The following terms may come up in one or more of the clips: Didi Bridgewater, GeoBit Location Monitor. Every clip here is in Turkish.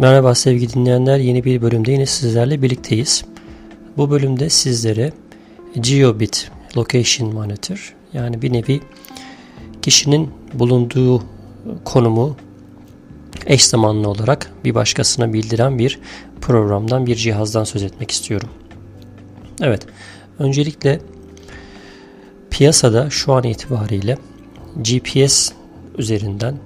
Merhaba sevgili dinleyenler, yeni bir bölümde yine sizlerle birlikteyiz. Bu bölümde sizlere GeoBit Location Monitor, yani bir nevi kişinin bulunduğu konumu eş zamanlı olarak bir başkasına bildiren bir programdan, bir cihazdan söz etmek istiyorum. Evet, öncelikle piyasada şu an itibariyle GPS üzerinden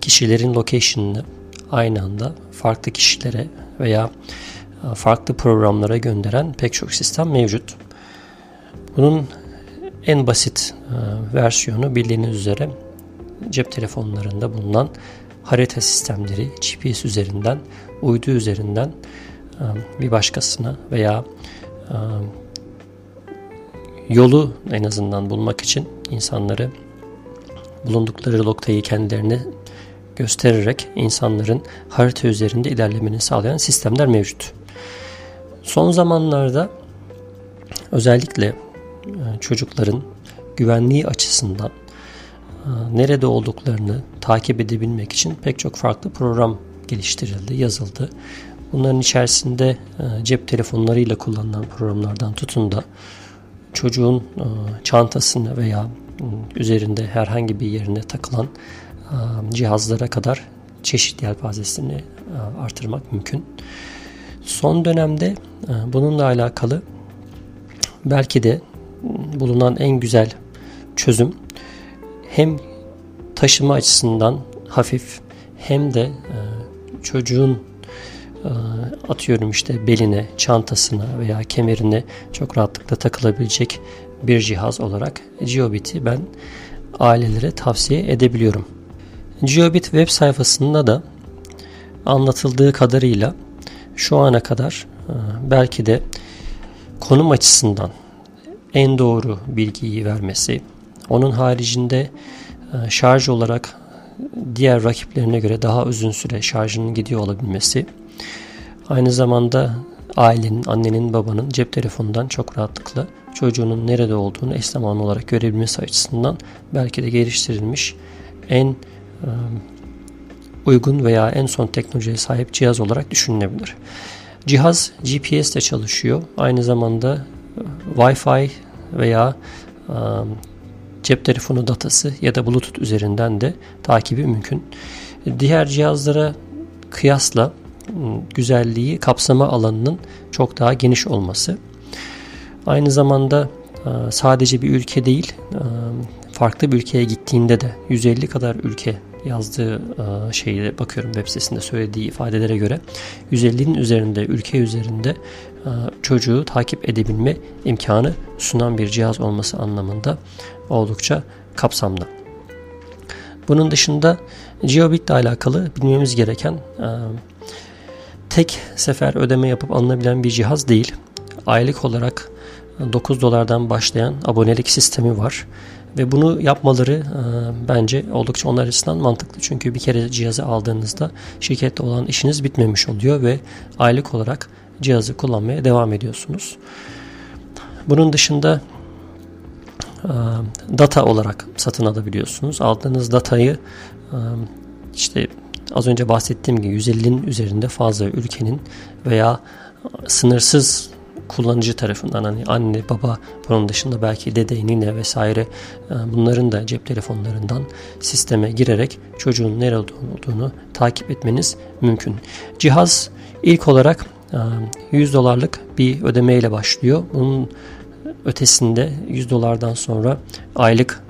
kişilerin location'ını aynı anda farklı kişilere veya farklı programlara gönderen pek çok sistem mevcut. Bunun en basit versiyonu bildiğiniz üzere cep telefonlarında bulunan harita sistemleri, GPS üzerinden, uydu üzerinden bir başkasına veya yolu en azından bulmak için insanları bulundukları noktayı kendilerine göstererek insanların harita üzerinde ilerlemesini sağlayan sistemler mevcut. Son zamanlarda özellikle çocukların güvenliği açısından nerede olduklarını takip edebilmek için pek çok farklı program geliştirildi, yazıldı. Bunların içerisinde cep telefonlarıyla kullanılan programlardan tutun da çocuğun çantasını veya üzerinde herhangi bir yerine takılan cihazlara kadar çeşitli yelpazesini artırmak mümkün. Son dönemde bununla alakalı belki de bulunan en güzel çözüm, hem taşıma açısından hafif hem de çocuğun atıyorum işte beline, çantasına veya kemerine çok rahatlıkla takılabilecek bir cihaz olarak GeoBit'i ben ailelere tavsiye edebiliyorum. GeoBit web sayfasında da anlatıldığı kadarıyla şu ana kadar belki de konum açısından en doğru bilgiyi vermesi, onun haricinde şarj olarak diğer rakiplerine göre daha uzun süre şarjının gidiyor olabilmesi, aynı zamanda ailenin, annenin, babanın cep telefonundan çok rahatlıkla çocuğunun nerede olduğunu eş zamanlı olarak görebilmesi açısından belki de geliştirilmiş en uygun veya en son teknolojiye sahip cihaz olarak düşünülebilir. Cihaz GPS ile çalışıyor. Aynı zamanda Wi-Fi veya cep telefonu datası ya da Bluetooth üzerinden de takibi mümkün. Diğer cihazlara kıyasla güzelliği, kapsama alanının çok daha geniş olması. Aynı zamanda sadece bir ülke değil, farklı bir ülkeye gittiğinde de 150 kadar ülke yazdığı şeyde bakıyorum, web sitesinde söylediği ifadelere göre 150'nin üzerinde ülke üzerinde çocuğu takip edebilme imkanı sunan bir cihaz olması anlamında oldukça kapsamlı. Bunun dışında GeoBit ile alakalı bilmemiz gereken, tek sefer ödeme yapıp alınabilen bir cihaz değil. Aylık olarak $9'dan başlayan abonelik sistemi var. Ve bunu yapmaları bence oldukça onlar açısından mantıklı. Çünkü bir kere cihazı aldığınızda şirkette olan işiniz bitmemiş oluyor ve aylık olarak cihazı kullanmaya devam ediyorsunuz. Bunun dışında data olarak satın alabiliyorsunuz. Aldığınız datayı işte az önce bahsettiğim gibi 150'nin üzerinde fazla ülkenin veya sınırsız kullanıcı tarafından, hani anne, baba, bunun dışında belki dede, nine vesaire, bunların da cep telefonlarından sisteme girerek çocuğun nerede olduğunu takip etmeniz mümkün. Cihaz ilk olarak $100 bir ödemeyle başlıyor. Bunun ötesinde $100'dan sonra aylık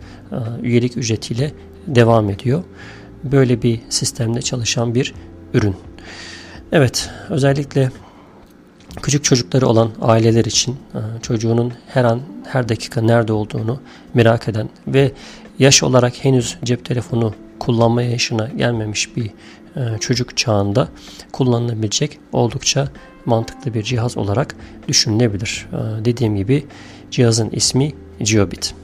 üyelik ücretiyle devam ediyor. Böyle bir sistemde çalışan bir ürün. Evet, özellikle küçük çocukları olan aileler için çocuğunun her an, her dakika nerede olduğunu merak eden ve yaş olarak henüz cep telefonu kullanma yaşına gelmemiş bir çocuk çağında kullanılabilecek oldukça mantıklı bir cihaz olarak düşünülebilir. Dediğim gibi cihazın ismi GeoBit.